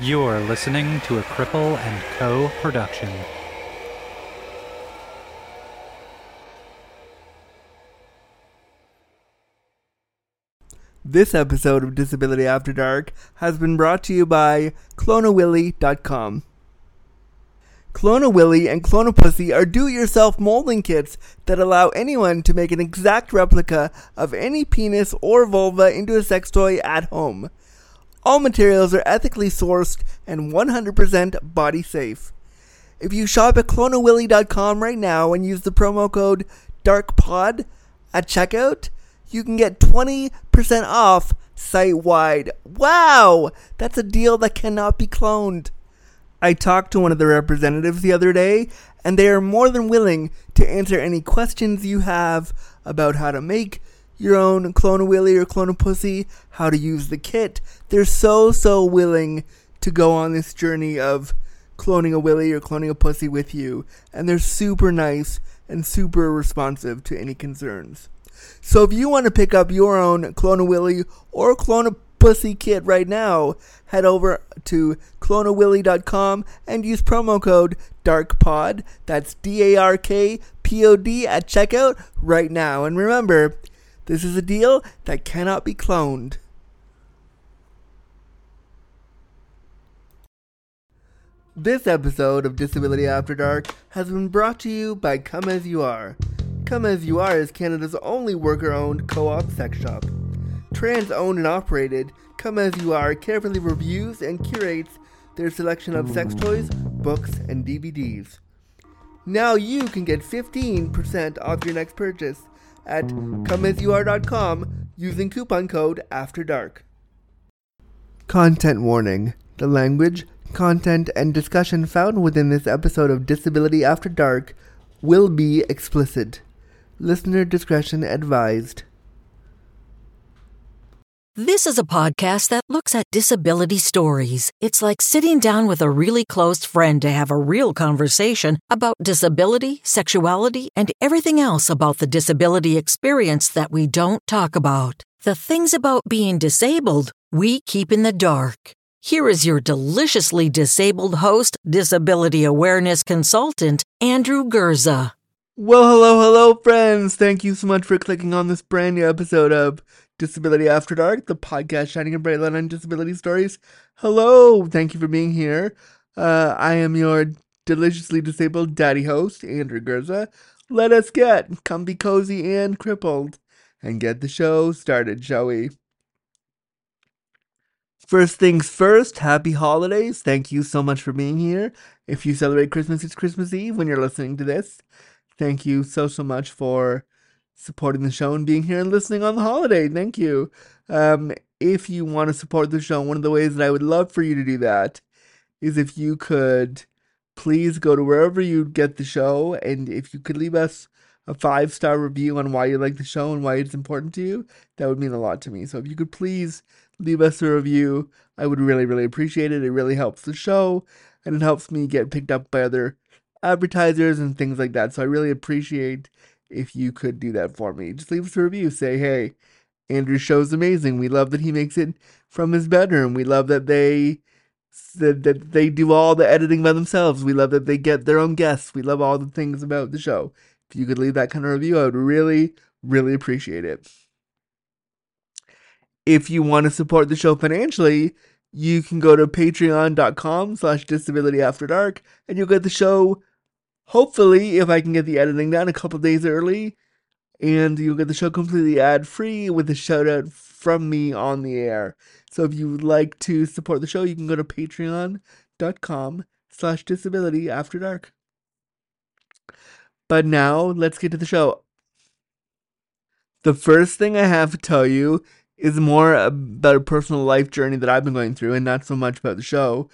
You're listening to a Cripple and Co production. This episode of Disability After Dark has been brought to you by Clone-A-Willy.com. Clone-A-Willy and Clone-A-Pussy are do-it-yourself molding kits that allow anyone to make an exact replica of any penis or vulva into a sex toy at home. All materials are ethically sourced and 100% body safe. If you shop at Clone-A-Willy.com right now and use the promo code DARKPOD at checkout, you can get 20% off site-wide. Wow! That's a deal that cannot be cloned. I talked to one of the representatives the other day, and they are more than willing to answer any questions you have about how to make your own Clone-A-Willy or Clone-A-Pussy, how to use the kit. They're so willing to go on this journey of cloning a willy or cloning a pussy with you, and they're super nice and super responsive to any concerns. So if you want to pick up your own Clone-A-Willy or Clone-A-Pussy kit right now, head over to cloneawilly.com and use promo code DARKPOD, that's DARKPOD at checkout right now. And remember, this is a deal that cannot be cloned. This episode of Disability After Dark has been brought to you by Come As You Are. Come As You Are is Canada's only worker-owned co-op sex shop. Trans-owned and operated, Come As You Are carefully reviews and curates their selection of sex toys, books, and DVDs. Now you can get 15% off your next purchase at comeasyouare.com using coupon code AFTERDARK. Content warning. The language, content, and discussion found within this episode of Disability After Dark will be explicit. Listener discretion advised. This is a podcast that looks at disability stories. It's like sitting down with a really close friend to have a real conversation about disability, sexuality, and everything else about the disability experience that we don't talk about. The things about being disabled, we keep in the dark. Here is your deliciously disabled host, disability awareness consultant, Andrew Gerza. Well, hello, friends. Thank you so much for clicking on this brand new episode of Disability After Dark, the podcast shining a bright light on disability stories. Hello, thank you for being here. I am your deliciously disabled daddy host, Andrew Gerza. Let us get comfy, cozy, and crippled, and get the show started, shall we? First things first, happy holidays. Thank you so much for being here. If you celebrate Christmas, it's Christmas Eve when you're listening to this. Thank you so much for supporting the show and being here and listening on the holiday. Thank you. If you want to support the show, one of the ways that I would love for you to do that is if you could please go to wherever you get the show, and if you could leave us a 5-star review on why you like the show and why it's important to you, that would mean a lot to me. So if you could please leave us a review, I would really appreciate it. It really helps the show, and it helps me get picked up by other advertisers and things like that. So I really appreciate if you could do that for me. Just leave us a review. Say, hey, Andrew's show's amazing. We love that he makes it from his bedroom. We love that they do all the editing by themselves. We love that they get their own guests. We love all the things about the show. If you could leave that kind of review, I would really appreciate it. If you want to support the show financially, you can go to patreon.com/disabilityafterdark, and you'll get the show, hopefully, if I can get the editing done, a couple days early, and you'll get the show completely ad-free with a shout-out from me on the air. So if you would like to support the show, you can go to patreon.com/disabilityafterdark. But now, let's get to the show. The first thing I have to tell you is more about a personal life journey that I've been going through and not so much about the show.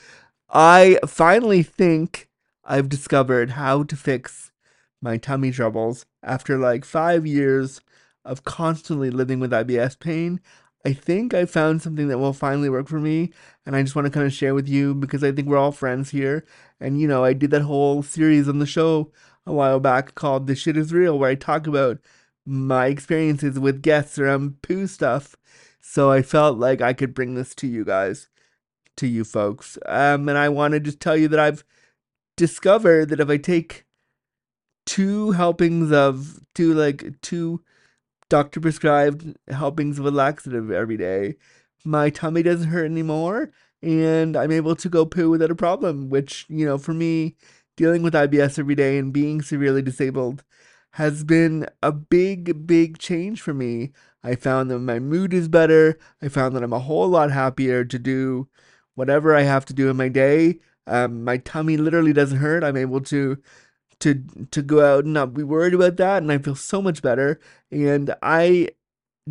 I finally think I've discovered how to fix my tummy troubles. After like 5 years of constantly living with IBS pain, I think I found something that will finally work for me, and I just want to kind of share with you because I think we're all friends here. And, you know, I did that whole series on the show a while back called This Shit Is Real, where I talk about my experiences with guests around poo stuff, so I felt like I could bring this to you guys. to you folks. And I want to just tell you that I've discovered that if I take two doctor prescribed helpings of a laxative every day, my tummy doesn't hurt anymore, and I'm able to go poo without a problem, which, you know, for me, dealing with IBS every day and being severely disabled has been a big, big change for me. I found that my mood is better. I found that I'm a whole lot happier to do whatever I have to do in my day. My tummy literally doesn't hurt. I'm able to go out and not be worried about that, and I feel so much better. And I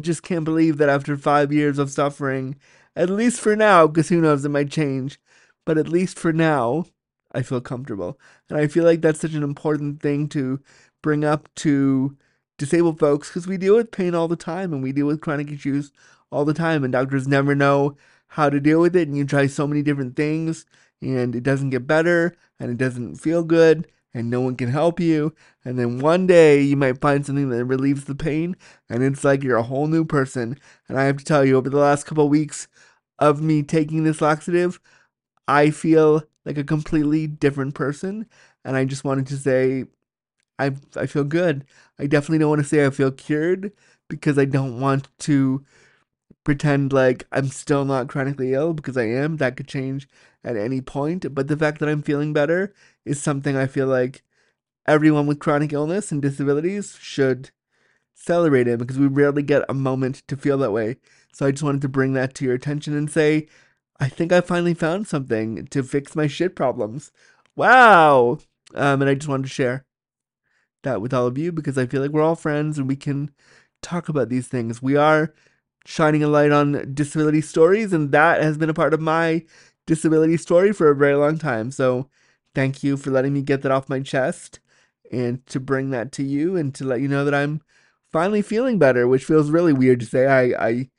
just can't believe that after 5 years of suffering, at least for now, because who knows, it might change, but at least for now, I feel comfortable. And I feel like that's such an important thing to bring up to disabled folks, because we deal with pain all the time, and we deal with chronic issues all the time, and doctors never know how to deal with it, and you try so many different things, and it doesn't get better, and it doesn't feel good, and no one can help you, and then one day you might find something that relieves the pain, and it's like you're a whole new person. And I have to tell you, over the last couple of weeks of me taking this laxative, I feel like a completely different person, and I just wanted to say I feel good. I definitely don't want to say I feel cured, because I don't want to pretend like I'm still not chronically ill, because I am. That could change at any point. But the fact that I'm feeling better is something I feel like everyone with chronic illness and disabilities should celebrate in, because we rarely get a moment to feel that way. So I just wanted to bring that to your attention and say, I think I finally found something to fix my shit problems. Wow! And I just wanted to share that with all of you, because I feel like we're all friends and we can talk about these things. We are shining a light on disability stories, and that has been a part of my disability story for a very long time. So thank you for letting me get that off my chest and to bring that to you and to let you know that I'm finally feeling better, which feels really weird to say. I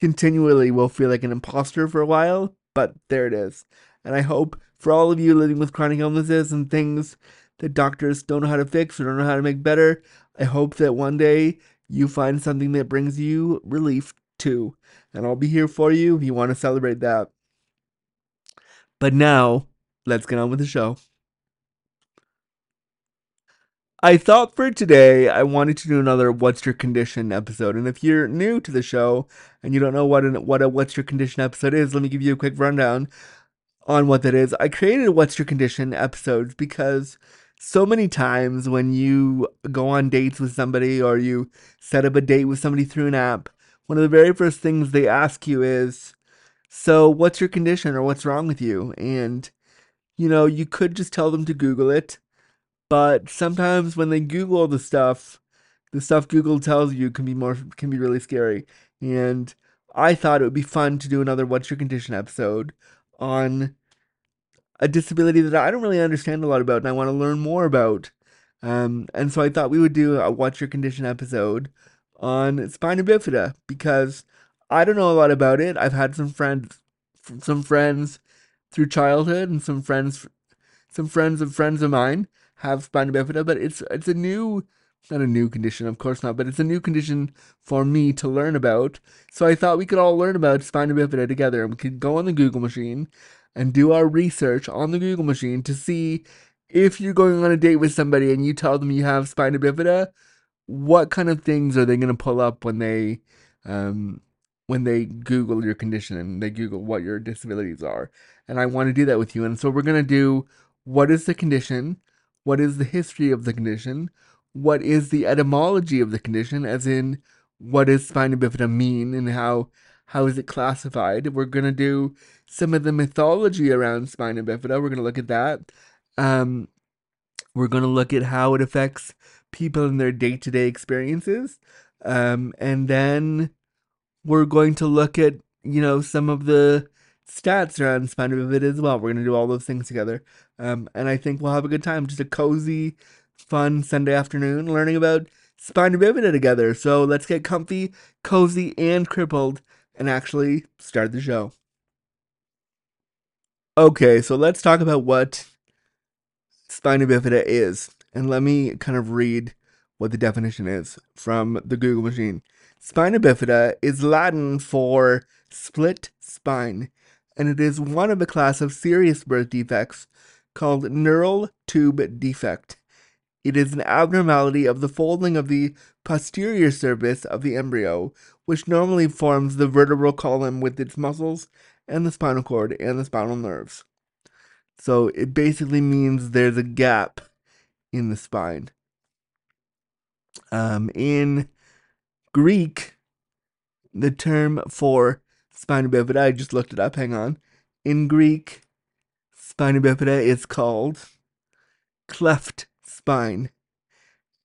continually will feel like an imposter for a while, but there it is. And I hope for all of you living with chronic illnesses and things that doctors don't know how to fix or don't know how to make better, I hope that one day you find something that brings you relief too. And I'll be here for you if you want to celebrate that. But now, let's get on with the show. I thought for today I wanted to do another What's Your Condition episode. And if you're new to the show and you don't know what a What's Your Condition episode is, let me give you a quick rundown on what that is. I created What's Your Condition episodes because so many times when you go on dates with somebody or you set up a date with somebody through an app, one of the very first things they ask you is, so what's your condition or what's wrong with you? And, you know, you could just tell them to Google it, but sometimes when they Google the stuff Google tells you can be really scary. And I thought it would be fun to do another What's Your Condition episode on a disability that I don't really understand a lot about and I want to learn more about. And so I thought we would do a What's Your Condition episode on Spina Bifida because I don't know a lot about it. I've had some friends through childhood and some friends of mine have Spina Bifida, but it's a new, not a new condition, of course not, but it's a new condition for me to learn about. So I thought we could all learn about Spina Bifida together, and we could go on the Google machine and do our research on the Google machine to see if you're going on a date with somebody and you tell them you have Spina Bifida, what kind of things are they going to pull up when they Google your condition and they Google what your disabilities are. And I want to do that with you. And so we're going to do, what is the condition? What is the history of the condition? What is the etymology of the condition, as in what does Spina Bifida mean and how is it classified? We're going to do some of the mythology around Spina Bifida. We're going to look at that. We're going to look at how it affects people in their day-to-day experiences. And then we're going to look at, you know, some of the stats around Spina Bifida as well. We're going to do all those things together. And I think we'll have a good time. Just a cozy, fun Sunday afternoon learning about Spina Bifida together. So let's get comfy, cozy, and crippled and actually start the show. Okay, so let's talk about what Spina Bifida is. And let me kind of read what the definition is from the Google machine. Spina Bifida is Latin for split spine and it is one of the class of serious birth defects called neural tube defect. It is an abnormality of the folding of the posterior surface of the embryo, which normally forms the vertebral column with its muscles and the spinal cord and the spinal nerves. So it basically means there's a gap in the spine. In Greek, the term for spina bifida, I just looked it up, hang on. In Greek, spina bifida is called cleft spine,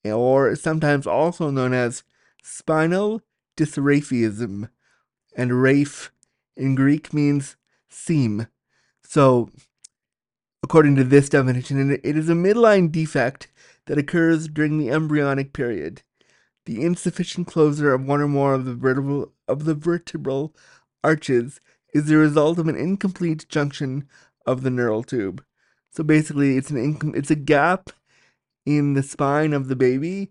or sometimes also known as spinal dysraphism. And raphe in Greek means seam. So, according to this definition, it is a midline defect that occurs during the embryonic period. The insufficient closure of one or more of the vertebral arches is the result of an incomplete junction of the neural tube. So basically, it's a gap in the spine of the baby,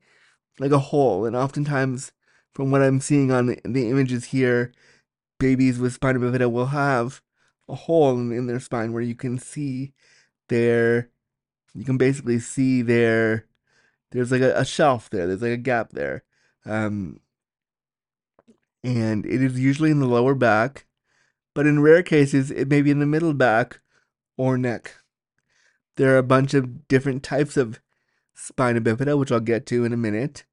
like a hole. And oftentimes, from what I'm seeing on the images here, babies with spina bifida will have a hole in their spine where you can see their, you can basically see their, there's like a shelf there, there's like a gap there. And it is usually in the lower back, but in rare cases, it may be in the middle back or neck. There are a bunch of different types of spina bifida, which I'll get to in a minute.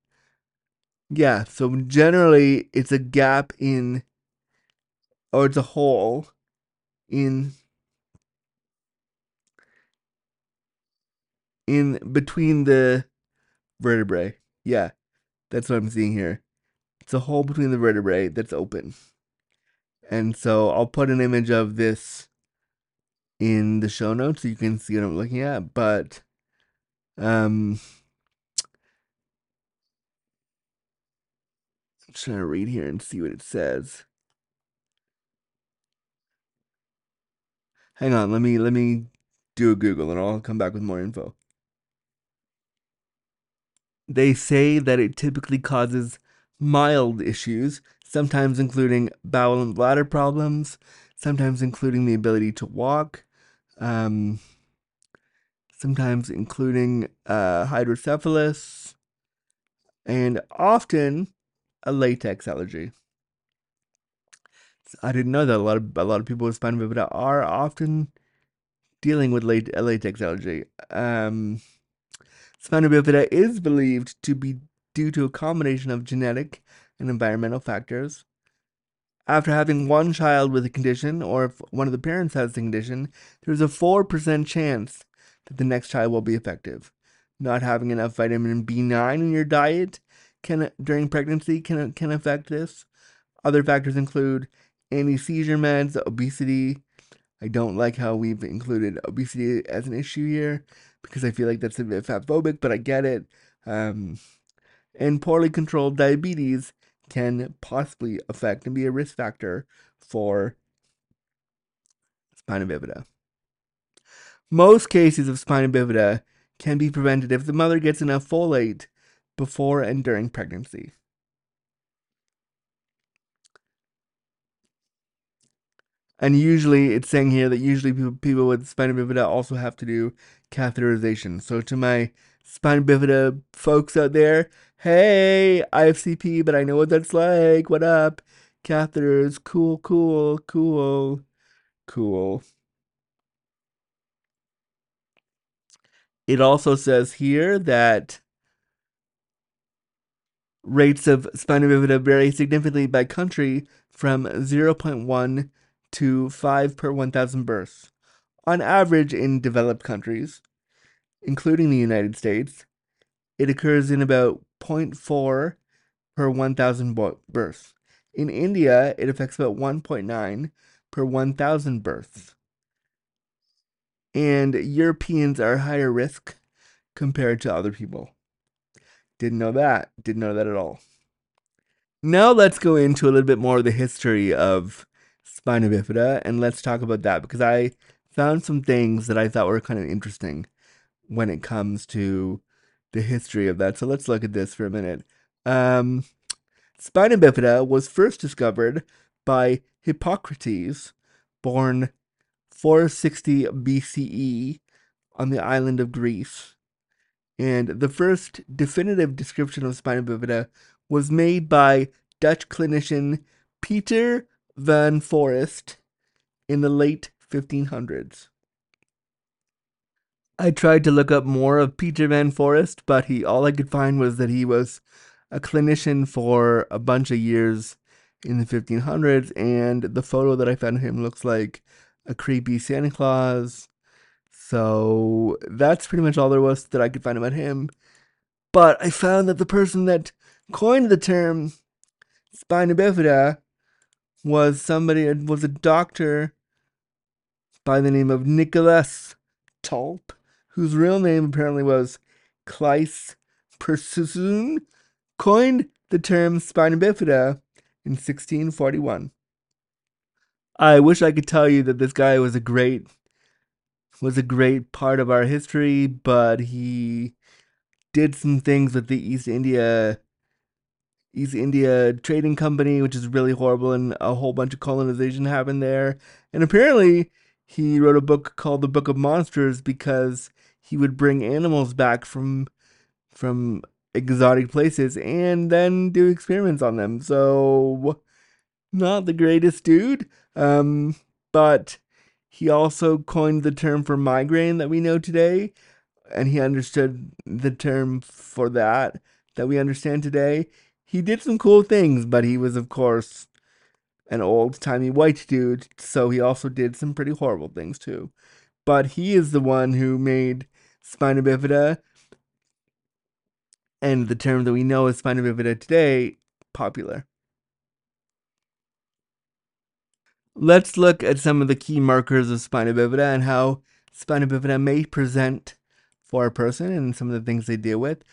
Yeah, so generally, it's a gap in, or it's a hole in between the vertebrae. Yeah, that's what I'm seeing here. It's a hole between the vertebrae that's open. And so I'll put an image of this in the show notes so you can see what I'm looking at. But I'm trying to read here and see what it says. Hang on, let me do a Google and I'll come back with more info. They say that it typically causes mild issues, sometimes including bowel and bladder problems, sometimes including the ability to walk, sometimes including hydrocephalus, and often a latex allergy. So I didn't know that a lot of people with spina bifida are often dealing with a latex allergy. Spina bifida is believed to be due to a combination of genetic and environmental factors. After having one child with a condition, or if one of the parents has the condition, there's a 4% chance that the next child will be affected. Not having enough vitamin B9 in your diet during pregnancy can affect this. Other factors include anti-seizure meds, obesity. I don't like how we've included obesity as an issue here, because I feel like that's a bit fatphobic, but I get it. And poorly controlled diabetes can possibly affect and be a risk factor for spina bifida. Most cases of spina bifida can be prevented if the mother gets enough folate before and during pregnancy. And usually, it's saying here that usually people with spina bifida also have to do catheterization. So to my spina bifida folks out there, hey, IFCP, but I know what that's like. What up? Catheters, cool. It also says here that rates of spina bifida vary significantly by country from 0.1 to 5 per 1,000 births. On average in developed countries, including the United States, it occurs in about 0.4 per 1,000 births. In India, it affects about 1.9 per 1,000 births. And Europeans are higher risk compared to other people. Didn't know that. Didn't know that at all. Now let's go into a little bit more of the history of spina bifida, and let's talk about that, because I found some things that I thought were kind of interesting when it comes to the history of that. So let's look at this for a minute. Spina bifida was first discovered by Hippocrates born 460 BCE on the island of Greece. And the first definitive description of Spina Bifida was made by Dutch clinician Peter van Forest in the late 1500s. I tried to look up more of Peter van Forest, but all I could find was that he was a clinician for a bunch of years in the 1500s, and the photo that I found of him looks like a creepy Santa Claus. So that's pretty much all there was that I could find about him. But I found that the person that coined the term Spina Bifida was a doctor by the name of Nicholas Tulp, whose real name apparently was Claes Pieterszoon, coined the term Spina Bifida in 1641. I wish I could tell you that this guy was a great part of our history, but he did some things with the East India Trading Company, which is really horrible, and a whole bunch of colonization happened there. And apparently he wrote a book called The Book of Monsters because he would bring animals back from exotic places and then do experiments on them. So, not the greatest dude, but he also coined the term for migraine that we know today, and he understood the term for that we understand today. He did some cool things, but he was, of course, an old-timey white dude, so he also did some pretty horrible things, too. But he is the one who made Spina Bifida, and the term that we know as Spina Bifida today, popular. Let's look at some of the key markers of Spina Bifida and how Spina Bifida may present for a person and some of the things they deal with.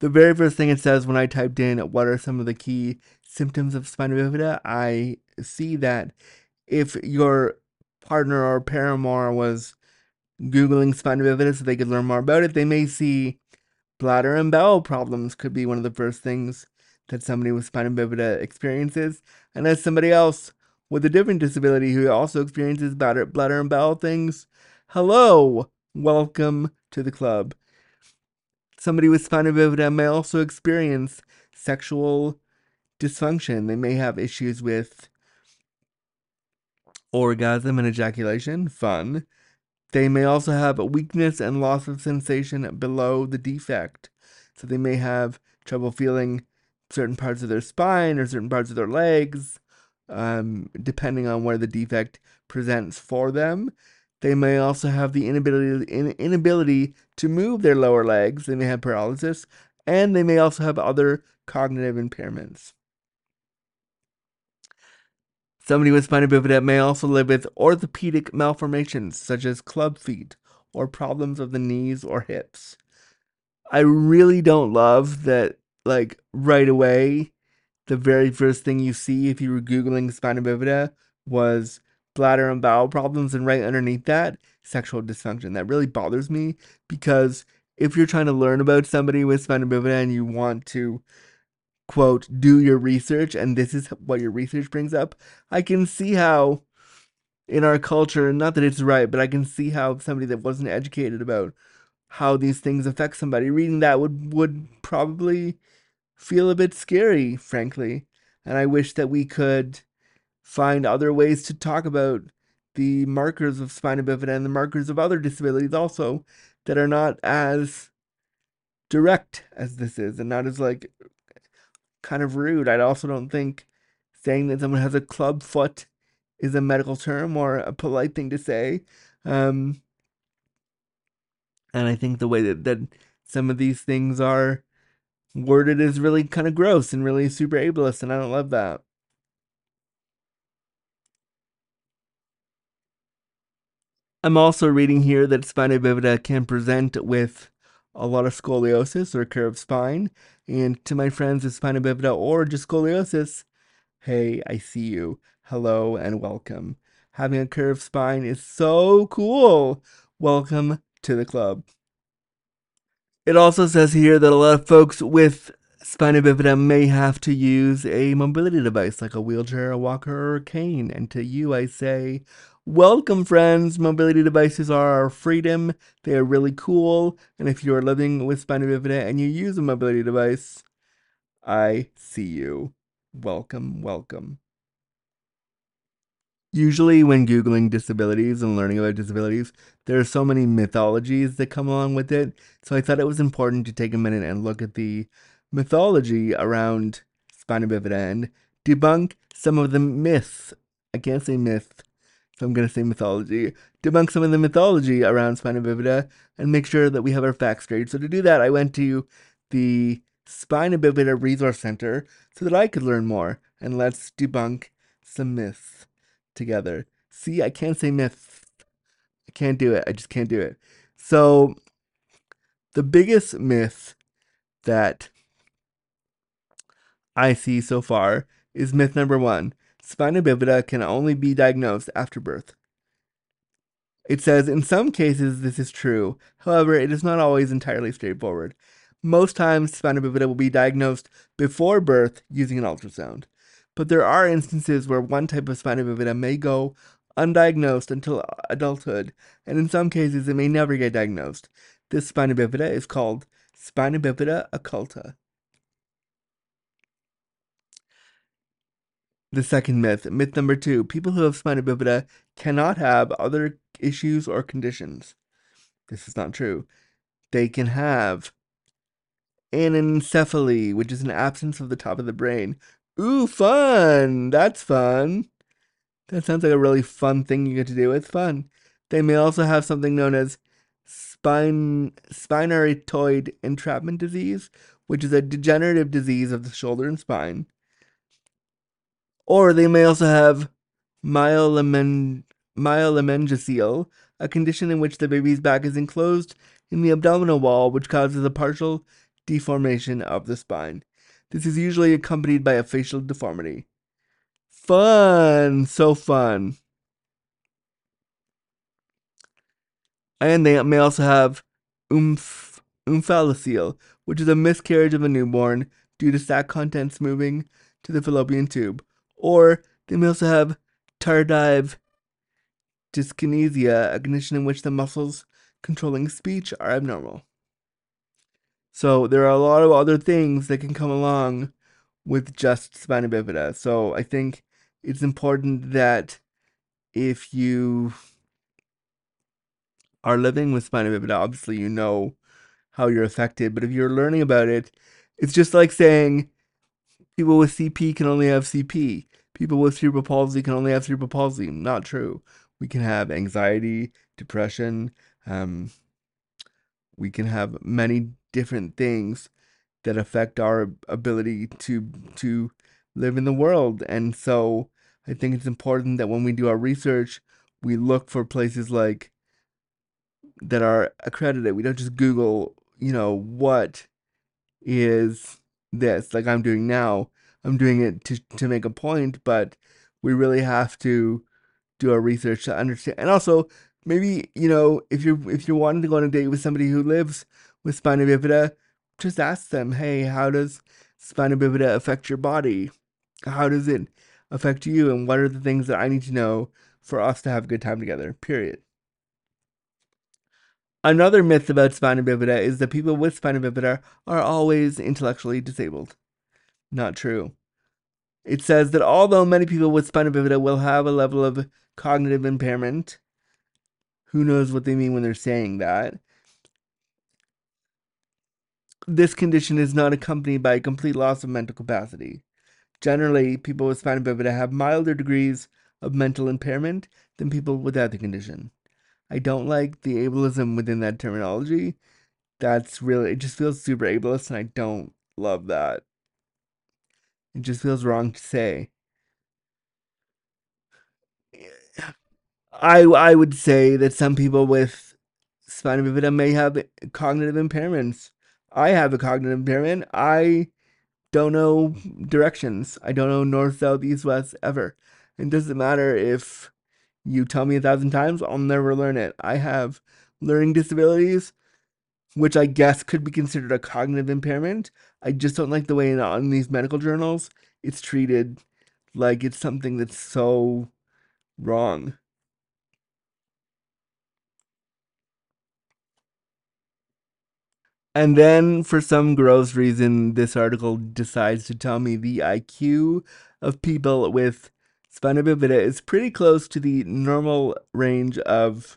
The very first thing it says when I typed in what are some of the key symptoms of Spina Bifida, I see that if your partner or paramour was Googling Spina Bifida so they could learn more about it, they may see bladder and bowel problems could be one of the first things that somebody with Spina Bifida experiences. And as somebody else with a different disability who also experiences bladder and bowel things, hello, welcome to the club. Somebody with Spina Bifida may also experience sexual dysfunction. They may have issues with orgasm and ejaculation, fun. They may also have weakness and loss of sensation below the defect. So they may have trouble feeling certain parts of their spine or certain parts of their legs, depending on where the defect presents for them. They may also have the inability to move their lower legs. They may have paralysis, and they may also have other cognitive impairments. Somebody with Spina Bifida may also live with orthopedic malformations, such as club feet or problems of the knees or hips. I really don't love that, like, right away, the very first thing you see if you were Googling Spina Bifida was bladder and bowel problems, and right underneath that, sexual dysfunction. That really bothers me, because if you're trying to learn about somebody with Spina Bifida and you want to, quote, do your research, and this is what your research brings up, I can see how in our culture, not that it's right, but I can see how somebody that wasn't educated about how these things affect somebody, reading that would probably feel a bit scary, frankly. And I wish that we could find other ways to talk about the markers of Spina Bifida and the markers of other disabilities also that are not as direct as this is and not as, like, kind of rude. I also don't think saying that someone has a club foot is a medical term or a polite thing to say. And I think the way that some of these things are worded is really kind of gross and really super ableist, and I don't love that. I'm also reading here that Spina Bifida can present with a lot of scoliosis or curved spine. And to my friends with Spina Bifida or just scoliosis, hey, I see you. Hello and welcome. Having a curved spine is so cool. Welcome to the club. It also says here that a lot of folks with Spina Bifida may have to use a mobility device like a wheelchair, a walker, or a cane. And to you, I say, Welcome, friends. Mobility devices are our freedom. They are really cool. And if you are living with Spina Bifida and you use a mobility device, I see you. Welcome, welcome. Usually when Googling disabilities and learning about disabilities, there are so many mythologies that come along with it. So I thought it was important to take a minute and look at the mythology around Spina Bifida and debunk some of the myths. I can't say myth, so I'm going to say mythology. Debunk some of the mythology around Spina Bifida and make sure that we have our facts straight. So to do that, I went to the Spina Bifida Resource Center so that I could learn more. And let's debunk some myths together. See, I can't say myth. I can't do it. I just can't do it. So the biggest myth that I see so far is myth number one. Spina Bifida can only be diagnosed after birth. It says, in some cases, this is true. However, it is not always entirely straightforward. Most times, Spina Bifida will be diagnosed before birth using an ultrasound. But there are instances where one type of Spina Bifida may go undiagnosed until adulthood, and in some cases it may never get diagnosed. This Spina Bifida is called Spina Bifida occulta. The second myth, myth number two, people who have Spina Bifida cannot have other issues or conditions. This is not true. They can have anencephaly, which is an absence of the top of the brain. Ooh, fun! That's fun. That sounds like a really fun thing you get to do. It's fun. They may also have something known as spinaritoid entrapment disease, which is a degenerative disease of the shoulder and spine. Or they may also have myelomeningocele, a condition in which the baby's back is enclosed in the abdominal wall, which causes a partial deformation of the spine. This is usually accompanied by a facial deformity. Fun! So fun. And they may also have omphalicele, which is a miscarriage of a newborn due to sac contents moving to the fallopian tube. Or they may also have tardive dyskinesia, a condition in which the muscles controlling speech are abnormal. So there are a lot of other things that can come along with just Spina Bifida. So I think it's important that if you are living with Spina Bifida, obviously you know how you're affected. But if you're learning about it, it's just like saying people with CP can only have CP. People with cerebral palsy can only have cerebral palsy. Not true. We can have anxiety, depression. We can have many different things that affect our ability to live in the world. And so I think it's important that when we do our research, we look for places like that are accredited. We don't just Google, you know, what is this, like I'm doing now. I'm doing it to make a point, but we really have to do our research to understand. And also, maybe, you know, if you're wanting to go on a date with somebody who lives with Spina Bifida, just ask them, hey, how does Spina Bifida affect your body? How does it affect you? And what are the things that I need to know for us to have a good time together, period. Another myth about Spina Bifida is that people with Spina Bifida are always intellectually disabled. Not true. It says that although many people with Spina Bifida will have a level of cognitive impairment, who knows what they mean when they're saying that, this condition is not accompanied by a complete loss of mental capacity. Generally, people with Spina Bifida have milder degrees of mental impairment than people without the condition. I don't like the ableism within that terminology. That's really, it just feels super ableist, and I don't love that. It just feels wrong to say. I would say that some people with Spina Bifida may have cognitive impairments. I have a cognitive impairment. I don't know directions. I don't know north, south, east, west, ever. It doesn't matter if you tell me 1,000 times, I'll never learn it. I have learning disabilities, which I guess could be considered a cognitive impairment. I just don't like the way in these medical journals it's treated like it's something that's so wrong. And then, for some gross reason, this article decides to tell me the IQ of people with spina bifida is pretty close to the normal range of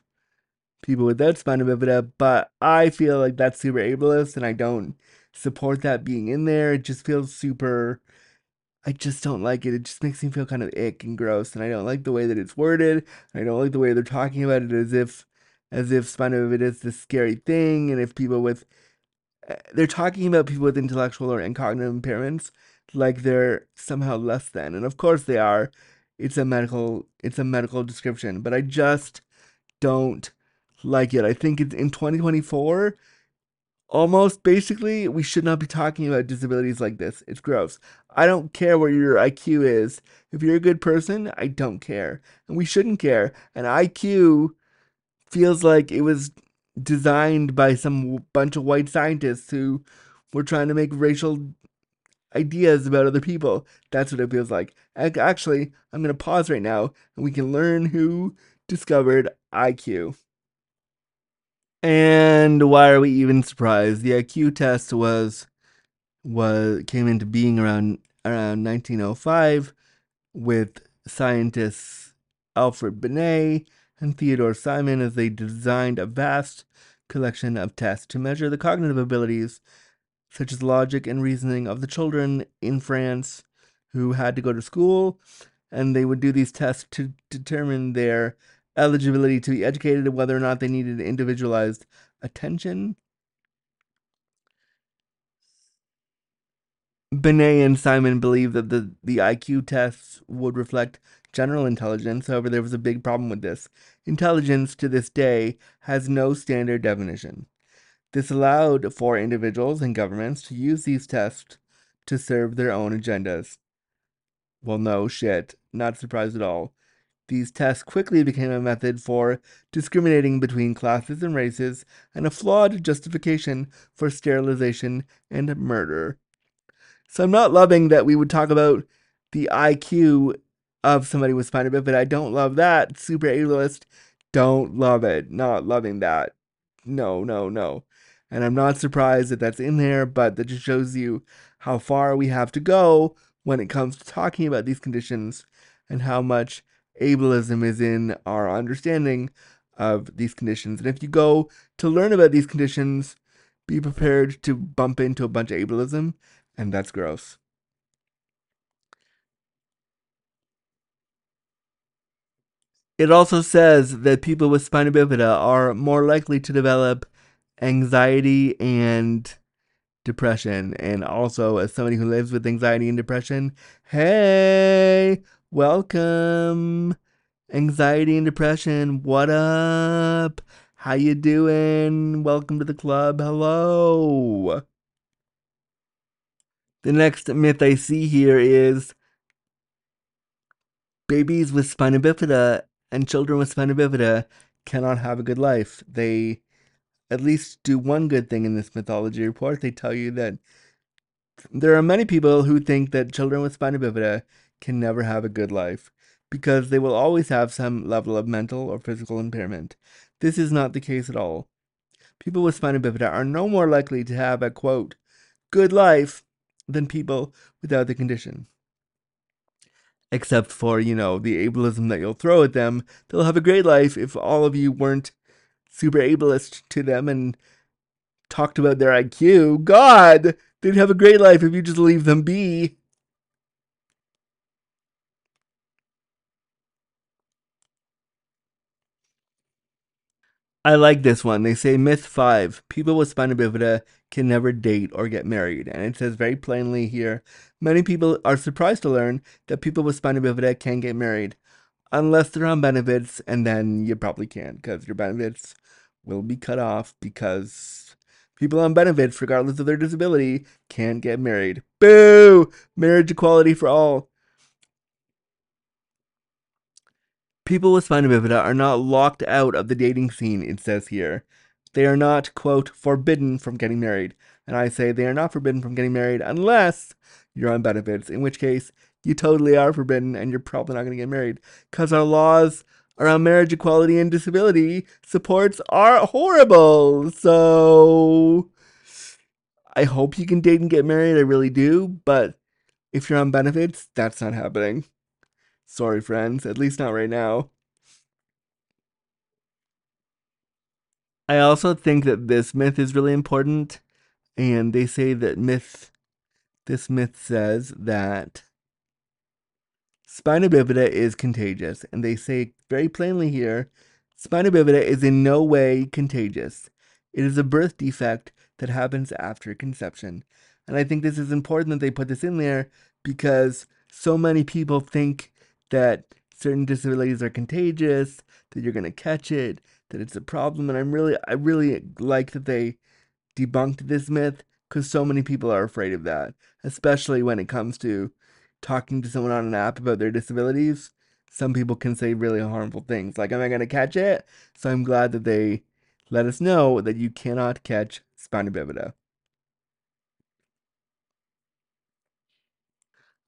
people without spina bifida, but I feel like that's super ableist, and I don't support that being in there. It just feels super... I just don't like it. It just makes me feel kind of ick and gross, and I don't like the way that it's worded. I don't like the way they're talking about it as if spina bifida is this scary thing, and if people with... They're talking about people with intellectual or cognitive impairments like they're somehow less than, and of course they are. It's a medical description, but I just don't like it. I think it's in 2024, almost basically, we should not be talking about disabilities like this. It's gross. I don't care what your IQ is. If you're a good person, I don't care, and we shouldn't care. And IQ feels like it was designed by some bunch of white scientists who were trying to make racial ideas about other people. That's what it feels like. Actually, I'm going to pause right now and we can learn who discovered IQ. And why are we even surprised? The IQ test came into being around 1905 with scientists Alfred Binet and Theodore Simon, as they designed a vast collection of tests to measure the cognitive abilities, such as logic and reasoning, of the children in France who had to go to school, and they would do these tests to determine their eligibility to be educated and whether or not they needed individualized attention. Binet and Simon believed that the IQ tests would reflect general intelligence. However, there was a big problem with this. Intelligence, to this day, has no standard definition. This allowed for individuals and governments to use these tests to serve their own agendas. Well, no shit. Not surprised at all. These tests quickly became a method for discriminating between classes and races, and a flawed justification for sterilization and murder. So I'm not loving that we would talk about the IQ of somebody with spina bifida. I don't love that. Super ableist. Don't love it. Not loving that. No, no, no. And I'm not surprised that that's in there, but that just shows you how far we have to go when it comes to talking about these conditions and how much ableism is in our understanding of these conditions. And if you go to learn about these conditions, be prepared to bump into a bunch of ableism. And that's gross. It also says that people with spina bifida are more likely to develop anxiety and depression. And also, as somebody who lives with anxiety and depression, hey, welcome. Anxiety and depression, what up? How you doing? Welcome to the club. Hello. The next myth I see here is babies with spina bifida and children with spina bifida cannot have a good life. They at least do one good thing in this mythology report. They tell you that there are many people who think that children with spina bifida can never have a good life because they will always have some level of mental or physical impairment. This is not the case at all. People with spina bifida are no more likely to have a, quote, good life than people without the condition. Except for, the ableism that you'll throw at them, they'll have a great life if all of you weren't super ableist to them and talked about their IQ. God, they'd have a great life if you just leave them be. I like this one. They say myth 5, people with spina bifida can never date or get married. And it says very plainly here, many people are surprised to learn that people with spina bifida can get married unless they're on benefits, and then you probably can't because your benefits will be cut off because people on benefits, regardless of their disability, can't get married. Boo! Marriage equality for all. People with spina bifida are not locked out of the dating scene, it says here. They are not, quote, forbidden from getting married. And I say they are not forbidden from getting married unless you're on benefits, in which case you totally are forbidden and you're probably not going to get married because our laws around marriage equality and disability supports are horrible. So I hope you can date and get married. I really do. But if you're on benefits, that's not happening. Sorry, friends. At least not right now. I also think that this myth is really important. And they say that this myth says that Spina Bifida is contagious. And they say very plainly here, Spina Bifida is in no way contagious. It is a birth defect that happens after conception. And I think this is important that they put this in there because so many people think that certain disabilities are contagious, that you're going to catch it, that it's a problem. And I really like that they debunked this myth because so many people are afraid of that, especially when it comes to talking to someone on an app about their disabilities. Some people can say really harmful things like, am I going to catch it? So I'm glad that they let us know that you cannot catch Spina Bifida.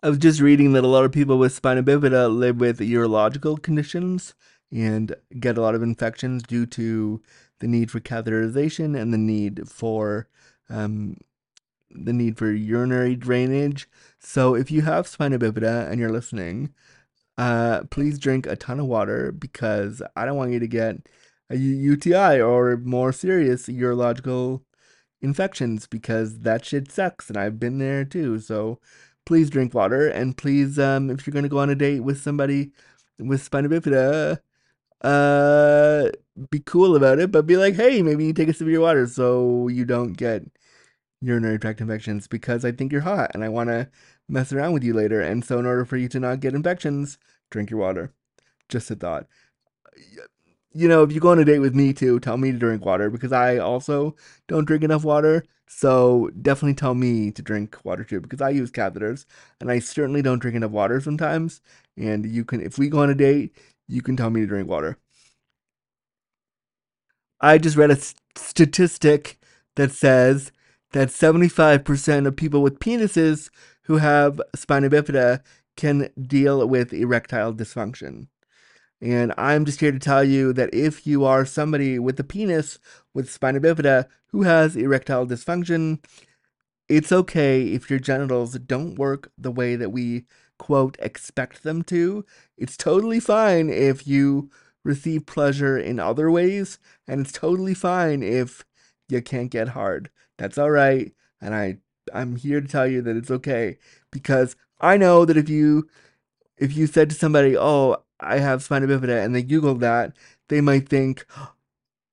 I was just reading that a lot of people with Spina Bifida live with urological conditions and get a lot of infections due to the need for catheterization and the need for urinary drainage. So if you have Spina Bifida and you're listening, please drink a ton of water because I don't want you to get a UTI or more serious urological infections because that shit sucks and I've been there too. So please drink water and please, if you're going to go on a date with somebody with Spina Bifida, be cool about it, but be like, hey, maybe you take a sip of your water so you don't get urinary tract infections because I think you're hot and I want to mess around with you later. And so in order for you to not get infections, drink your water. Just a thought. You know, if you go on a date with me too, tell me to drink water because I also don't drink enough water. So definitely tell me to drink water too because I use catheters and I certainly don't drink enough water sometimes. And you can, if we go on a date, you can tell me to drink water. I just read a statistic that says that 75% of people with penises who have Spina Bifida can deal with erectile dysfunction. And I'm just here to tell you that if you are somebody with a penis with Spina Bifida who has erectile dysfunction, it's okay if your genitals don't work the way that we, quote, expect them to. It's totally fine if you receive pleasure in other ways, and it's totally fine if you can't get hard. That's all right, and I'm here to tell you that it's okay, because I know that if you said to somebody, oh, I have Spina Bifida, and they Googled that, they might think,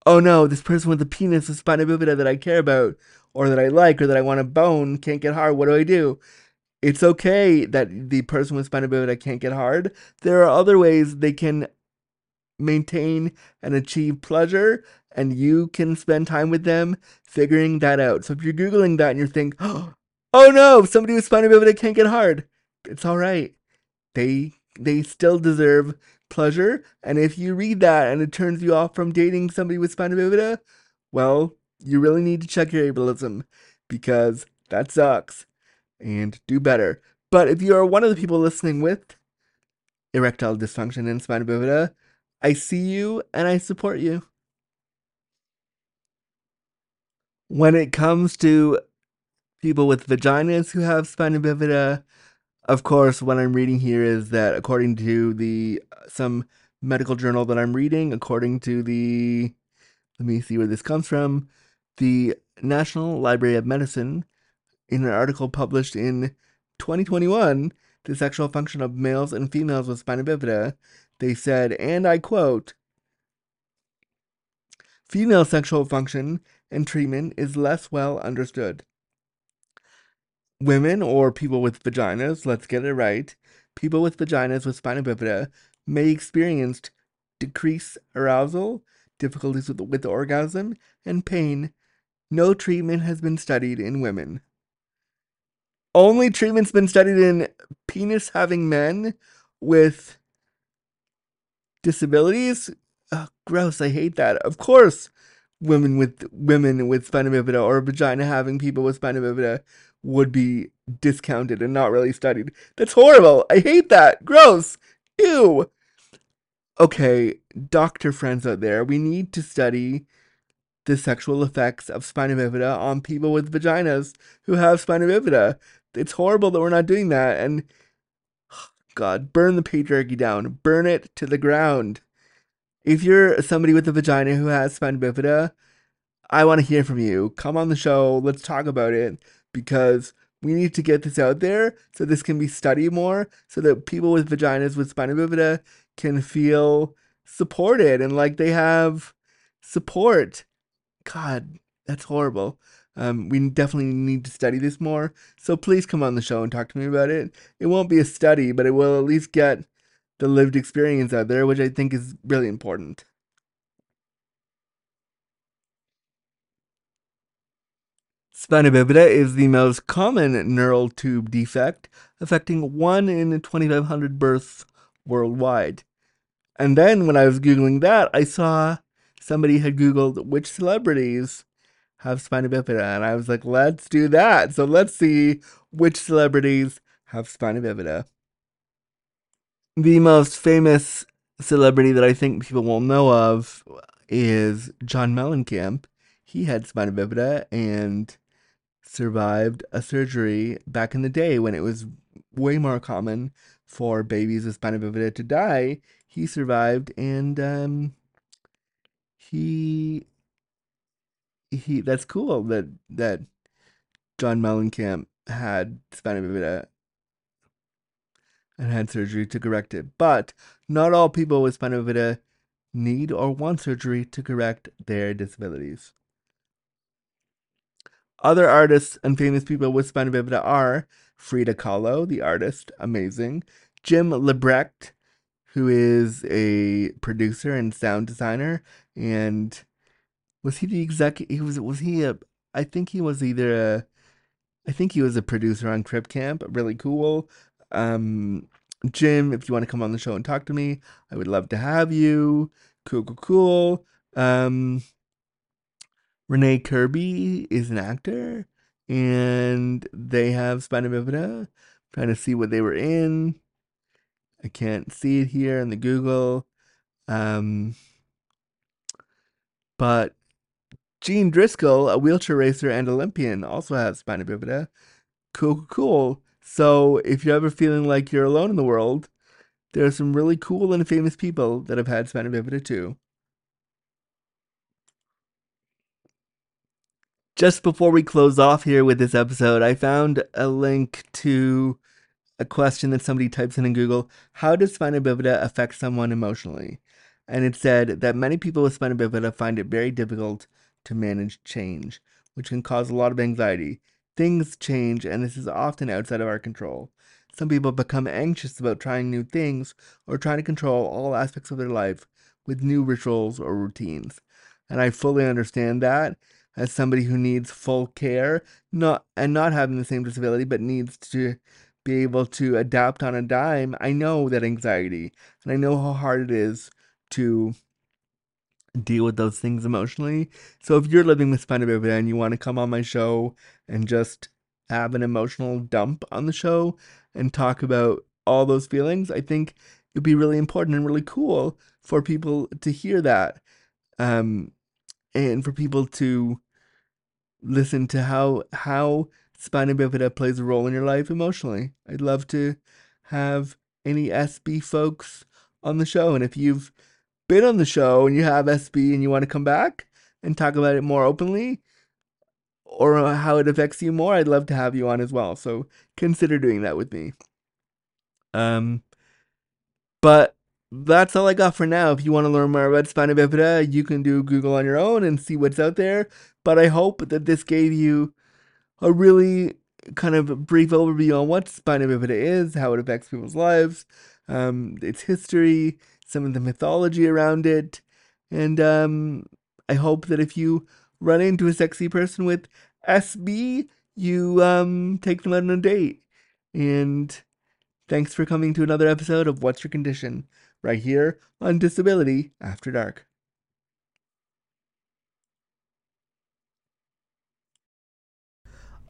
oh no, this person with a penis with Spina Bifida that I care about, or that I like, or that I want to bone, can't get hard, what do I do? It's okay that the person with Spina Bifida can't get hard. There are other ways they can maintain and achieve pleasure, and you can spend time with them figuring that out. So if you're Googling that and you think, oh no, somebody with Spina Bifida can't get hard, it's all right. They still deserve pleasure. And if you read that and it turns you off from dating somebody with Spina Bifida, well, you really need to check your ableism because that sucks and do better. But if you are one of the people listening with erectile dysfunction and Spina Bifida, I see you and I support you. When it comes to people with vaginas who have Spina Bifida, of course, what I'm reading here is that according to some medical journal that I'm reading, according to the, let me see where this comes from, the National Library of Medicine, in an article published in 2021, the sexual function of males and females with Spina Bifida, they said, and I quote, female sexual function and treatment is less well understood. Women or people with vaginas, let's get it right, people with vaginas with Spina Bifida may experience decreased arousal, difficulties with orgasm, and pain. No treatment has been studied in women. Only treatment's been studied in penis-having men with disabilities? Oh, gross, I hate that. Of course, women with Spina Bifida or vagina-having people with Spina Bifida would be discounted and not really studied. That's horrible. I hate that. Gross. Ew. Okay, doctor friends out there, we need to study the sexual effects of spina bifida on people with vaginas who have spina bifida. It's horrible that we're not doing that. And God, burn the patriarchy down. Burn it to the ground. If you're somebody with a vagina who has spina bifida, I want to hear from you. Come on the show. Let's talk about it, because we need to get this out there so this can be studied more, so that people with vaginas with spina bifida can feel supported and like they have support. God, that's horrible. We definitely need to study this more. So please come on the show and talk to me about it. It won't be a study, but it will at least get the lived experience out there, which I think is really important. Spina bifida is the most common neural tube defect, affecting 1 in 2,500 births worldwide. And then when I was Googling that, I saw somebody had Googled which celebrities have spina bifida, and I was like, let's do that. So let's see which celebrities have spina bifida. The most famous celebrity that I think people will know of is John Mellencamp. He had spina bifida and survived a surgery back in the day when it was way more common for babies with spina bifida to die. He survived, and that's cool that John Mellencamp had spina bifida and had surgery to correct it. But not all people with spina bifida need or want surgery to correct their disabilities. Other artists and famous people with spina bifida are Frida Kahlo, the artist, amazing. Jim Lebrecht, who is a producer and sound designer, and I think he was a producer on Crip Camp. Really cool. Jim, if you want to come on the show and talk to me, I would love to have you. Cool. Renee Kirby is an actor, and they have spina bifida. I'm trying to see what they were in. I can't see it here in the Google. But Gene Driscoll, a wheelchair racer and Olympian, also has spina bifida. Cool. So if you're ever feeling like you're alone in the world, there are some really cool and famous people that have had spina bifida too. Just before we close off here with this episode, I found a link to a question that somebody types in Google: how does spina bifida affect someone emotionally? And it said that many people with spina bifida find it very difficult to manage change, which can cause a lot of anxiety. Things change, and this is often outside of our control. Some people become anxious about trying new things or trying to control all aspects of their life with new rituals or routines. And I fully understand that. As somebody who needs full care, not having the same disability, but needs to be able to adapt on a dime, I know that anxiety, and I know how hard it is to deal with those things emotionally. So if you're living with spina bifida and you want to come on my show and just have an emotional dump on the show and talk about all those feelings, I think it'd be really important and really cool for people to hear that, and for people to listen to how spina bifida plays a role in your life emotionally. I'd love to have any SB folks on the show. And if you've been on the show and you have SB and you want to come back and talk about it more openly or how it affects you more, I'd love to have you on as well. So consider doing that with me. But that's all I got for now. If you want to learn more about spina bifida, you can do Google on your own and see what's out there. But I hope that this gave you a really kind of brief overview on what spina bifida is, how it affects people's lives, its history, some of the mythology around it. And I hope that if you run into a sexy person with SB, you take them out on a date. And thanks for coming to another episode of What's Your Condition, right here on Disability After Dark.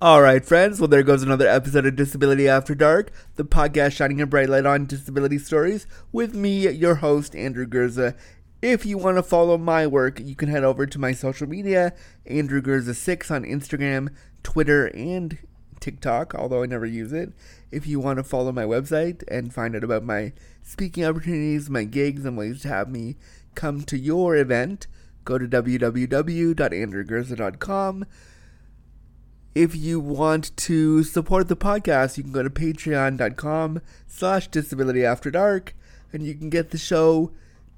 Alright friends, well there goes another episode of Disability After Dark, the podcast shining a bright light on disability stories with me, your host, Andrew Gerza. If you want to follow my work, you can head over to my social media, Andrew Gerza6 on Instagram, Twitter, and TikTok, although I never use it. If you want to follow my website and find out about my speaking opportunities, my gigs, and ways to have me come to your event, go to www.andrewgerza.com. If you want to support the podcast, you can go to patreon.com/disabilityafterdark, and you can get the show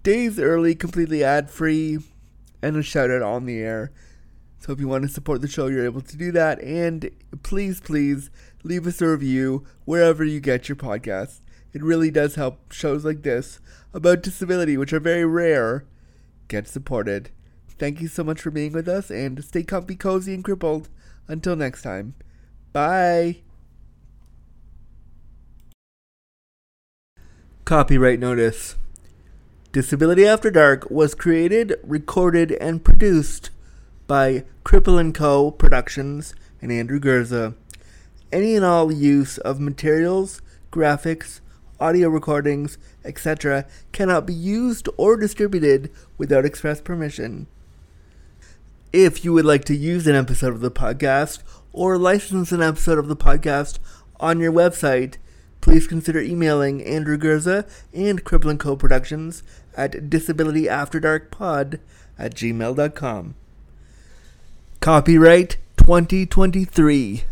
days early, completely ad-free, and a shout-out on the air. So if you want to support the show, you're able to do that. And please, please leave us a review wherever you get your podcasts. It really does help shows like this about disability, which are very rare, get supported. Thank you so much for being with us, and stay comfy, cozy, and crippled. Until next time, bye. Copyright notice. Disability After Dark was created, recorded, and produced by Cripple and Co. Productions and Andrew Gerza. Any and all use of materials, graphics, audio recordings, etc. cannot be used or distributed without express permission. If you would like to use an episode of the podcast or license an episode of the podcast on your website, please consider emailing Andrew Gerza and Cripple and Co. Productions at disabilityafterdarkpod@gmail.com. Copyright 2023.